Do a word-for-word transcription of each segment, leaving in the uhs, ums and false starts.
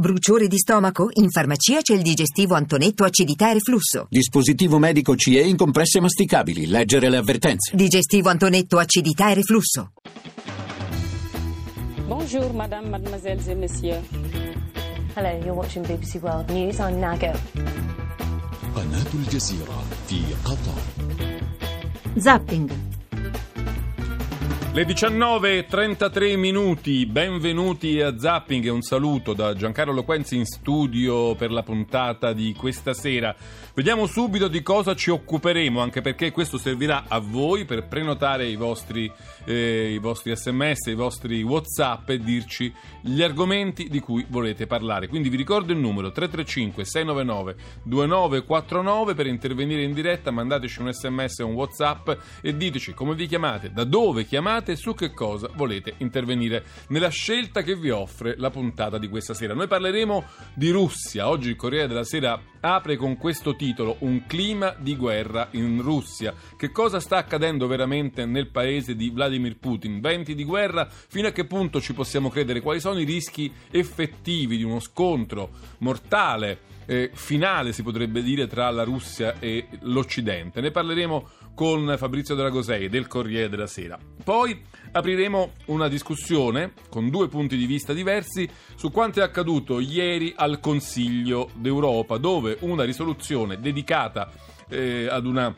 Bruciore di stomaco? In farmacia c'è il digestivo Antonetto acidità e reflusso. Dispositivo medico C E in compresse masticabili. Leggere le avvertenze. Digestivo Antonetto acidità e reflusso. Bonjour madame, mademoiselles et messieurs. Hello, you're watching B B C World News. I'm Nago. قناة الجزيرة في قطر. Zapping. Le diciannove e trentatré minuti, benvenuti a Zapping e un saluto da Giancarlo Loquenzi in studio per la puntata di questa sera. Vediamo subito di cosa ci occuperemo, anche perché questo servirà a voi per prenotare i vostri, eh, i vostri sms, i vostri whatsapp e dirci gli argomenti di cui volete parlare. Quindi vi ricordo il numero tre tre cinque sei nove nove due nove quattro nove per intervenire in diretta, mandateci un sms o un whatsapp e diteci come vi chiamate, da dove chiamate, su che cosa volete intervenire nella scelta che vi offre la puntata di questa sera. Noi parleremo di Russia. Oggi il Corriere della Sera apre con questo titolo: un clima di guerra in Russia. Che cosa sta accadendo veramente nel paese di Vladimir Putin? Venti di guerra, fino a che punto ci possiamo credere? Quali sono i rischi effettivi di uno scontro mortale, eh, finale si potrebbe dire, tra la Russia e l'Occidente? Ne parleremo con Fabrizio Dragosei del Corriere della Sera. Poi apriremo una discussione con due punti di vista diversi su quanto è accaduto ieri al Consiglio d'Europa, dove una risoluzione dedicata eh, ad una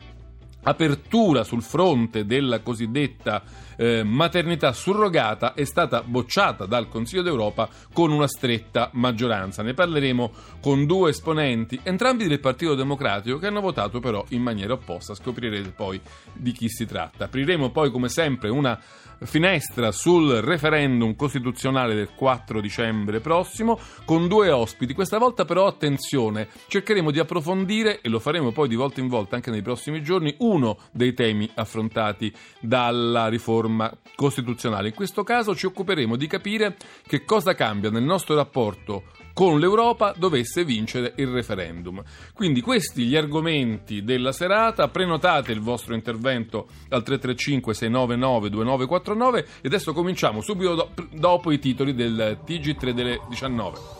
apertura sul fronte della cosiddetta eh, maternità surrogata è stata bocciata dal Consiglio d'Europa con una stretta maggioranza. Ne parleremo con due esponenti, entrambi del Partito Democratico, che hanno votato però in maniera opposta. Scoprirete poi di chi si tratta. Apriremo poi, come sempre, una finestra sul referendum costituzionale del quattro dicembre prossimo con due ospiti. Questa volta però, attenzione, cercheremo di approfondire, e lo faremo poi di volta in volta anche nei prossimi giorni, uno dei temi affrontati dalla riforma costituzionale. In questo caso ci occuperemo di capire che cosa cambia nel nostro rapporto con l'Europa dovesse vincere il referendum. Quindi questi gli argomenti della serata. Prenotate il vostro intervento al tre tre cinque sei nove nove due nove quattro nove e adesso cominciamo subito do- dopo i titoli del T G tre delle diciannove.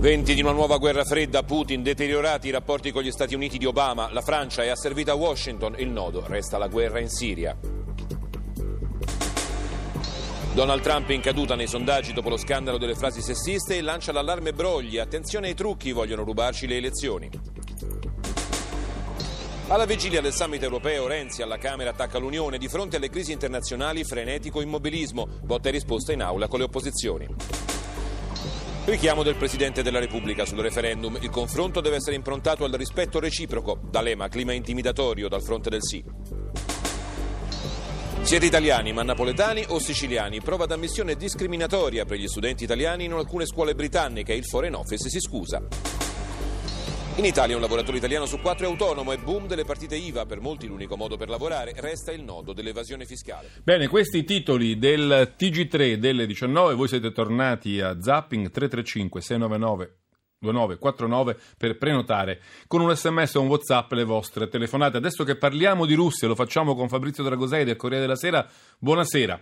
Venti di una nuova guerra fredda, Putin, deteriorati i rapporti con gli Stati Uniti di Obama, la Francia è asservita a Washington, il nodo resta la guerra in Siria. Donald Trump è in caduta nei sondaggi dopo lo scandalo delle frasi sessiste e lancia l'allarme brogli, attenzione ai trucchi, vogliono rubarci le elezioni. Alla vigilia del summit europeo, Renzi alla Camera attacca l'Unione, di fronte alle crisi internazionali frenetico immobilismo, botta e risposta in aula con le opposizioni. Richiamo del Presidente della Repubblica sul referendum. Il confronto deve essere improntato al rispetto reciproco. D'Alema, clima intimidatorio dal fronte del sì. Siete italiani ma napoletani o siciliani? Prova d'ammissione discriminatoria per gli studenti italiani in alcune scuole britanniche. Il Foreign Office si scusa. In Italia un lavoratore italiano su quattro è autonomo e boom delle partite I V A, per molti l'unico modo per lavorare, resta il nodo dell'evasione fiscale. Bene, questi i titoli del T G tre delle diciannove, voi siete tornati a Zapping. Tre tre cinque sei nove nove due nove quattro nove per prenotare con un sms o un whatsapp le vostre telefonate. Adesso che parliamo di Russia lo facciamo con Fabrizio Dragosei del Corriere della Sera, buonasera.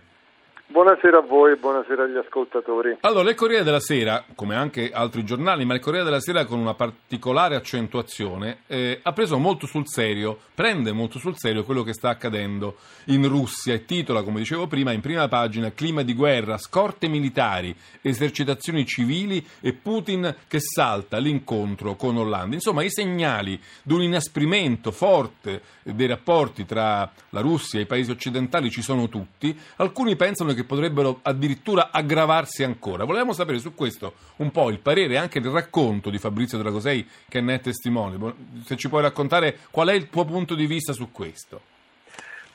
Buonasera a voi, buonasera agli ascoltatori. Allora, il Corriere della Sera, come anche altri giornali, ma il Corriere della Sera con una particolare accentuazione, eh, ha preso molto sul serio, prende molto sul serio quello che sta accadendo in Russia e titola, come dicevo prima, in prima pagina: clima di guerra, scorte militari, esercitazioni civili e Putin che salta l'incontro con Hollande. Insomma, i segnali di un inasprimento forte dei rapporti tra la Russia e i paesi occidentali ci sono tutti. Alcuni pensano che che potrebbero addirittura aggravarsi ancora. Volevamo sapere su questo un po' il parere e anche il racconto di Fabrizio Dragosei, che ne è testimone. Se ci puoi raccontare qual è il tuo punto di vista su questo.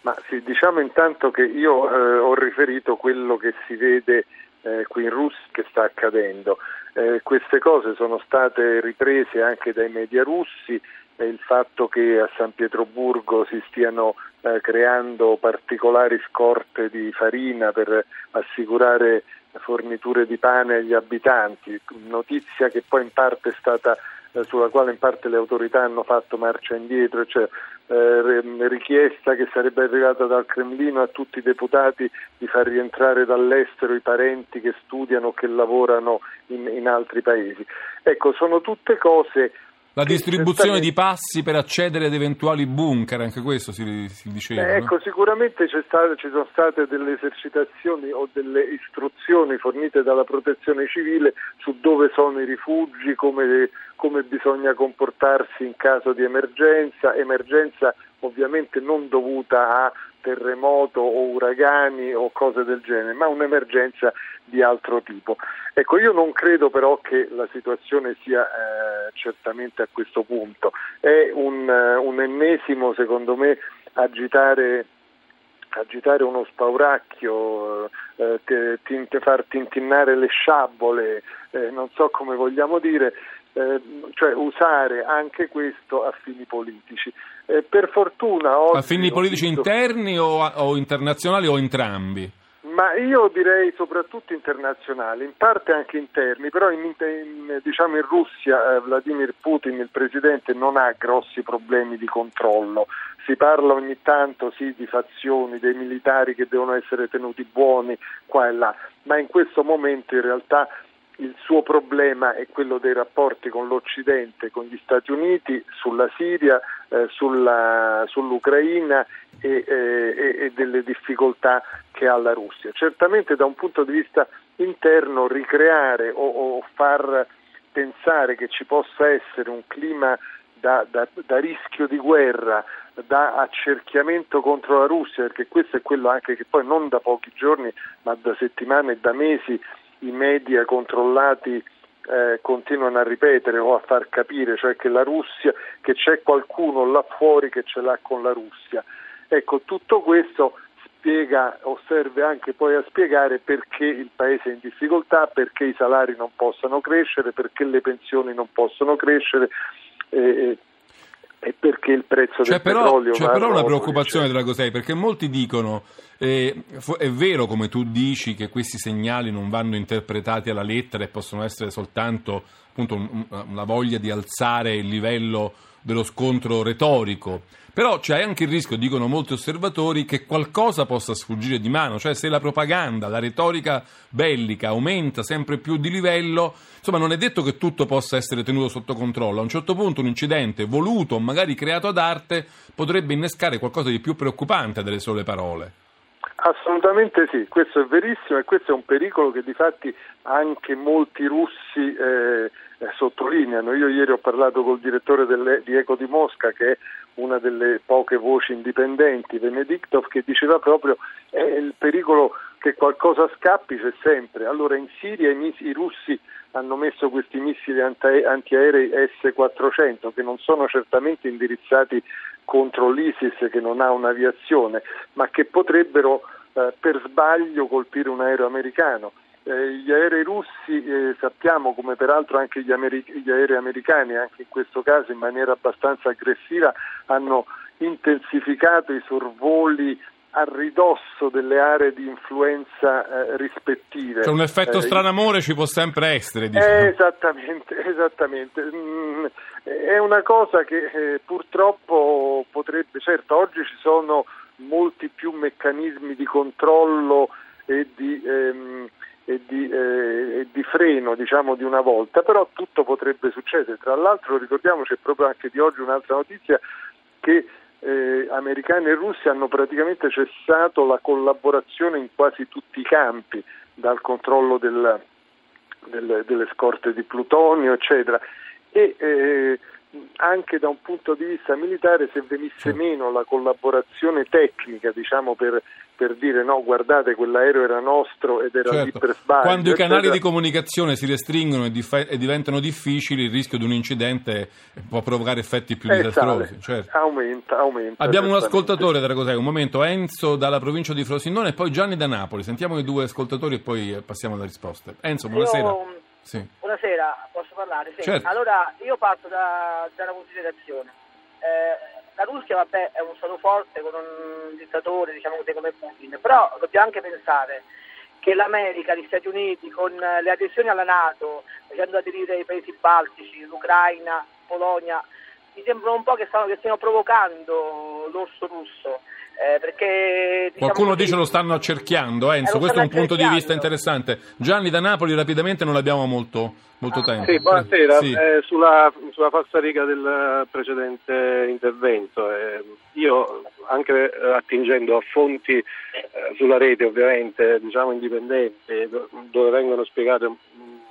Ma sì, diciamo intanto che io eh, ho riferito quello che si vede eh, qui in Russia che sta accadendo. Eh, queste cose sono state riprese anche dai media russi. E il fatto che a San Pietroburgo si stiano eh, creando particolari scorte di farina per assicurare forniture di pane agli abitanti, notizia che poi in parte è stata eh, sulla quale in parte le autorità hanno fatto marcia indietro, cioè eh, richiesta che sarebbe arrivata dal Cremlino a tutti i deputati di far rientrare dall'estero i parenti che studiano o che lavorano in, in altri paesi. Ecco, sono tutte cose... La distribuzione di passi per accedere ad eventuali bunker, anche questo si, si diceva. Eh, ecco, no? Sicuramente c'è stato, ci sono state delle esercitazioni o delle istruzioni fornite dalla protezione civile su dove sono i rifugi, come, come bisogna comportarsi in caso di emergenza, emergenza ovviamente non dovuta a terremoto o uragani o cose del genere, ma un'emergenza di altro tipo. Ecco, io non credo però che la situazione sia eh, certamente a questo punto. È un, un ennesimo, secondo me, agitare agitare uno spauracchio, eh, te, tinte, far tintinnare le sciabole, eh, non so come vogliamo dire, eh, cioè usare anche questo a fini politici. Eh, per fortuna oggi, a fini politici visto... interni o, o internazionali o entrambi? Ma io direi soprattutto internazionali, in parte anche interni, però in, in, diciamo in Russia eh, Vladimir Putin, il presidente, non ha grossi problemi di controllo. Si parla ogni tanto sì di fazioni, dei militari che devono essere tenuti buoni qua e là, ma in questo momento in realtà il suo problema è quello dei rapporti con l'Occidente, con gli Stati Uniti, sulla Siria, eh, sulla, sull'Ucraina e, eh, e delle difficoltà che ha la Russia. Certamente da un punto di vista interno ricreare o, o far pensare che ci possa essere un clima da, da, da rischio di guerra, da accerchiamento contro la Russia, perché questo è quello anche che poi non da pochi giorni ma da settimane e da mesi i media controllati eh, continuano a ripetere o a far capire, cioè che la Russia, che c'è qualcuno là fuori che ce l'ha con la Russia. Ecco, tutto questo spiega o serve anche poi a spiegare perché il paese è in difficoltà, perché i salari non possono crescere, perché le pensioni non possono crescere eh, e perché il prezzo del petrolio... C'è però una preoccupazione, Dragosei, perché molti dicono eh, è vero come tu dici che questi segnali non vanno interpretati alla lettera e possono essere soltanto appunto un, una voglia di alzare il livello dello scontro retorico, però c'è anche il rischio, dicono molti osservatori, che qualcosa possa sfuggire di mano, cioè se la propaganda, la retorica bellica aumenta sempre più di livello, insomma non è detto che tutto possa essere tenuto sotto controllo. A un certo punto un incidente voluto, magari creato ad arte, potrebbe innescare qualcosa di più preoccupante delle sole parole. Assolutamente sì, questo è verissimo e questo è un pericolo che difatti anche molti russi eh, sottolineano. Io ieri ho parlato col direttore delle, di Eco di Mosca, che è una delle poche voci indipendenti, Benediktov, che diceva proprio eh, il pericolo che qualcosa scappi c'è sempre. Allora in Siria i, mis- i russi hanno messo questi missili anti- antiaerei esse quattrocento che non sono certamente indirizzati contro l'ISIS, che non ha un'aviazione, ma che potrebbero eh, per sbaglio colpire un aereo americano. Eh, gli aerei russi eh, sappiamo, come peraltro anche gli, Ameri- gli aerei americani, anche in questo caso in maniera abbastanza aggressiva, hanno intensificato i sorvoli a ridosso delle aree di influenza eh, rispettive. C'è un effetto eh, stranamore, ci può sempre essere, diciamo. eh, esattamente, esattamente. Mm, è una cosa che eh, purtroppo potrebbe, certo oggi ci sono molti più meccanismi di controllo e di ehm, E di, eh, di freno, diciamo, di una volta, però tutto potrebbe succedere. Tra l'altro ricordiamoci, è proprio anche di oggi un'altra notizia, che eh, americani e russi hanno praticamente cessato la collaborazione in quasi tutti i campi, dal controllo del, del, delle scorte di plutonio eccetera, e eh, anche da un punto di vista militare, se venisse meno la collaborazione tecnica, diciamo, per, per dire no, guardate, quell'aereo era nostro ed era certo. Lì per sbaglio. Quando eccetera. I canali di comunicazione si restringono e, dif- e diventano difficili, il rischio di un incidente può provocare effetti più eh, disastrosi. Certo. Aumenta, aumenta. Abbiamo un ascoltatore, Dragosei, un momento, Enzo dalla provincia di Frosinone e poi Gianni da Napoli. Sentiamo i due ascoltatori e poi passiamo alle risposte. Enzo, buonasera. Io... Sì. Buonasera, posso parlare? Sì. Certo. Allora io parto da, da una considerazione. Eh, la Russia, vabbè, è uno stato forte con un dittatore, diciamo così, come Putin, però dobbiamo anche pensare che l'America, gli Stati Uniti, con le adesioni alla NATO, facendo aderire i paesi baltici, l'Ucraina, Polonia, mi sembra un po' che, stanno, che stiano provocando l'orso russo. Eh, perché, diciamo, qualcuno così, dice lo stanno accerchiando, Enzo, eh, questo è un punto di vista interessante. Gianni da Napoli, rapidamente, non abbiamo molto, molto ah, tempo. Sì, buonasera, sì. Eh, sulla, sulla falsariga del precedente intervento, eh, io anche attingendo a fonti eh, sulla rete, ovviamente, diciamo indipendenti, dove vengono spiegate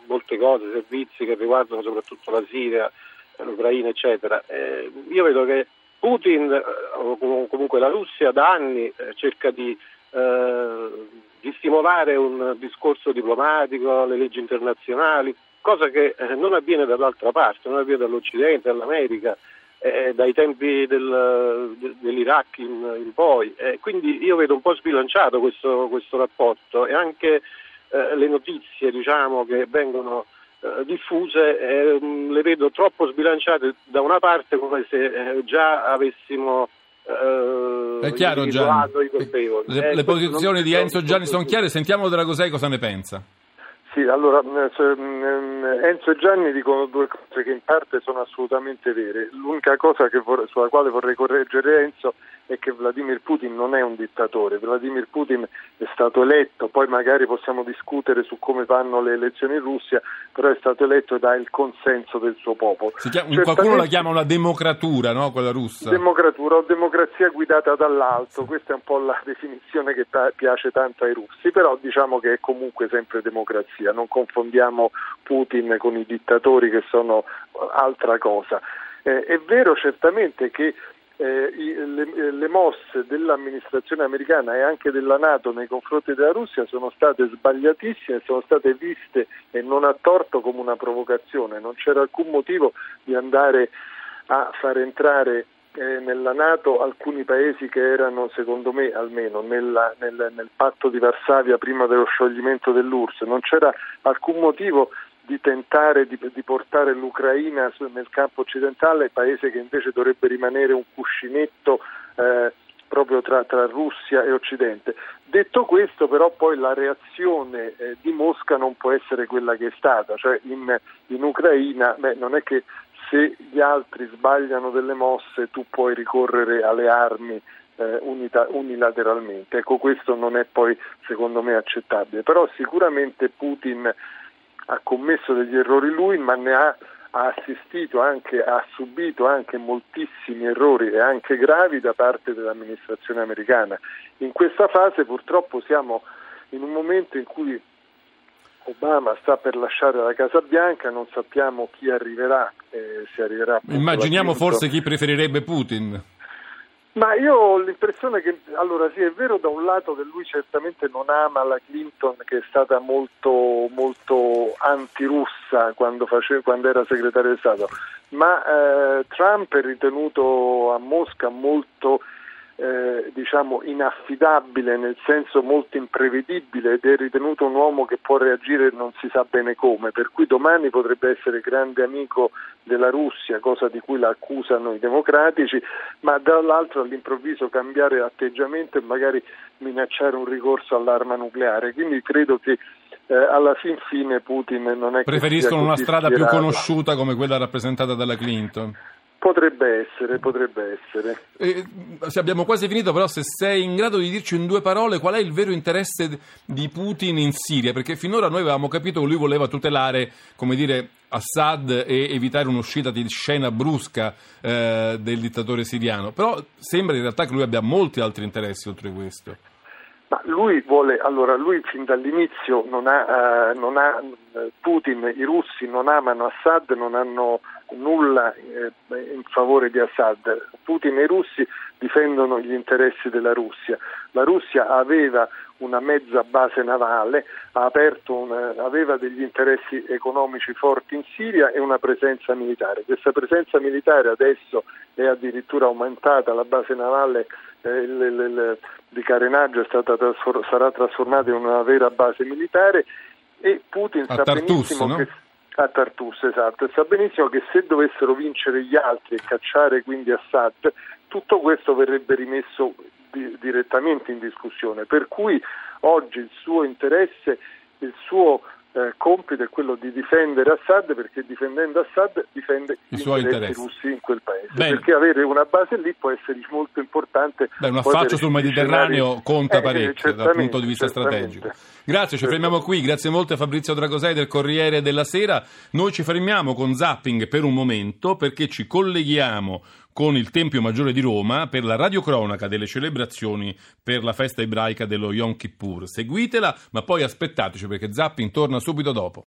molte cose, servizi che riguardano soprattutto la Siria, l'Ucraina, eccetera, eh, io vedo che Putin, o comunque la Russia, da anni cerca di, eh, di stimolare un discorso diplomatico, le leggi internazionali, cosa che non avviene dall'altra parte, non avviene dall'Occidente, dall'America, eh, dai tempi del, de, dell'Iraq in, in poi. Eh, quindi io vedo un po' sbilanciato questo, questo rapporto, e anche eh, le notizie, diciamo, che vengono diffuse, eh, le vedo troppo sbilanciate da una parte, come se eh, già avessimo eh, è chiaro, Gianni. I colpevoli. Le, eh, le posizioni non... di Enzo Gianni sono chiare, sentiamo Dragosei cosa ne pensa. Sì, allora Enzo e Gianni dicono due cose che in parte sono assolutamente vere. L'unica cosa che vorrei, sulla quale vorrei correggere Enzo, è che Vladimir Putin non è un dittatore. Vladimir Putin è stato eletto, poi magari possiamo discutere su come vanno le elezioni in Russia, però è stato eletto e dà il consenso del suo popolo. Si chiama, qualcuno la chiama una democratura, no? Quella russa. Democratura o democrazia guidata dall'alto, questa è un po' la definizione che ta- piace tanto ai russi, però diciamo che è comunque sempre democrazia. Non confondiamo Putin con i dittatori, che sono altra cosa. Eh, è vero certamente che eh, i, le, le mosse dell'amministrazione americana e anche della NATO nei confronti della Russia sono state sbagliatissime, sono state viste, e non a torto, come una provocazione. Non c'era alcun motivo di andare a far entrare nella NATO alcuni paesi che erano, secondo me almeno, nella, nel, nel patto di Varsavia prima dello scioglimento dell'U R S S. Non c'era alcun motivo di tentare di, di portare l'Ucraina nel campo occidentale, paese che invece dovrebbe rimanere un cuscinetto eh, proprio tra, tra Russia e Occidente. Detto questo, però, poi la reazione eh, di Mosca non può essere quella che è stata, cioè in, in Ucraina beh, non è che se gli altri sbagliano delle mosse tu puoi ricorrere alle armi eh, unita- unilateralmente. Ecco, questo non è poi, secondo me, accettabile. Però sicuramente Putin ha commesso degli errori lui, ma ne ha, ha assistito anche, ha subito anche moltissimi errori, e anche gravi, da parte dell'amministrazione americana. In questa fase purtroppo siamo in un momento in cui Obama sta per lasciare la Casa Bianca, non sappiamo chi arriverà, eh, se arriverà. Immaginiamo forse chi preferirebbe Putin. Ma io ho l'impressione che, allora sì, è vero da un lato che lui certamente non ama la Clinton, che è stata molto molto antirussa quando faceva, quando era segretario di Stato, ma eh, Trump è ritenuto a Mosca molto Eh, diciamo inaffidabile, nel senso molto imprevedibile, ed è ritenuto un uomo che può reagire non si sa bene come, per cui domani potrebbe essere grande amico della Russia, cosa di cui la accusano i democratici, ma dall'altro all'improvviso cambiare atteggiamento e magari minacciare un ricorso all'arma nucleare. Quindi credo che eh, alla fin fine Putin non è preferiscono che una strada schierata, più conosciuta come quella rappresentata dalla Clinton. Potrebbe essere, potrebbe essere. Eh, abbiamo quasi finito, però se sei in grado di dirci in due parole qual è il vero interesse di Putin in Siria, perché finora noi avevamo capito che lui voleva tutelare, come dire, Assad e evitare un'uscita di scena brusca eh, del dittatore siriano, però sembra in realtà che lui abbia molti altri interessi oltre questo. Ma lui vuole, allora lui fin dall'inizio non ha, eh, non ha Putin, i russi non amano Assad, non hanno nulla eh, in favore di Assad. Putin e i russi difendono gli interessi della Russia. La Russia aveva una mezza base navale, ha aperto una, aveva degli interessi economici forti in Siria e una presenza militare. Questa presenza militare adesso è addirittura aumentata, la base navale eh, il, il, di carenaggio è stata trasfor- sarà trasformata in una vera base militare, e Putin a sa Tartus, benissimo no? che a Tartus, esatto, sa benissimo che se dovessero vincere gli altri e cacciare quindi Assad, tutto questo verrebbe rimesso di, direttamente in discussione, per cui oggi il suo interesse, il suo eh, compito è quello di difendere Assad, perché difendendo Assad difende i suoi interessi russi in quel paese. Bene. Perché avere una base lì può essere molto importante. Beh, un affaccio sul Mediterraneo conta eh, parecchio eh, dal punto di vista strategico. Grazie, ci fermiamo qui, grazie molto a Fabrizio Dragosei del Corriere della Sera. Noi ci fermiamo con Zapping per un momento perché ci colleghiamo con il Tempio Maggiore di Roma per la radiocronaca delle celebrazioni per la festa ebraica dello Yom Kippur. Seguitela, ma poi aspettateci perché Zapping torna subito dopo.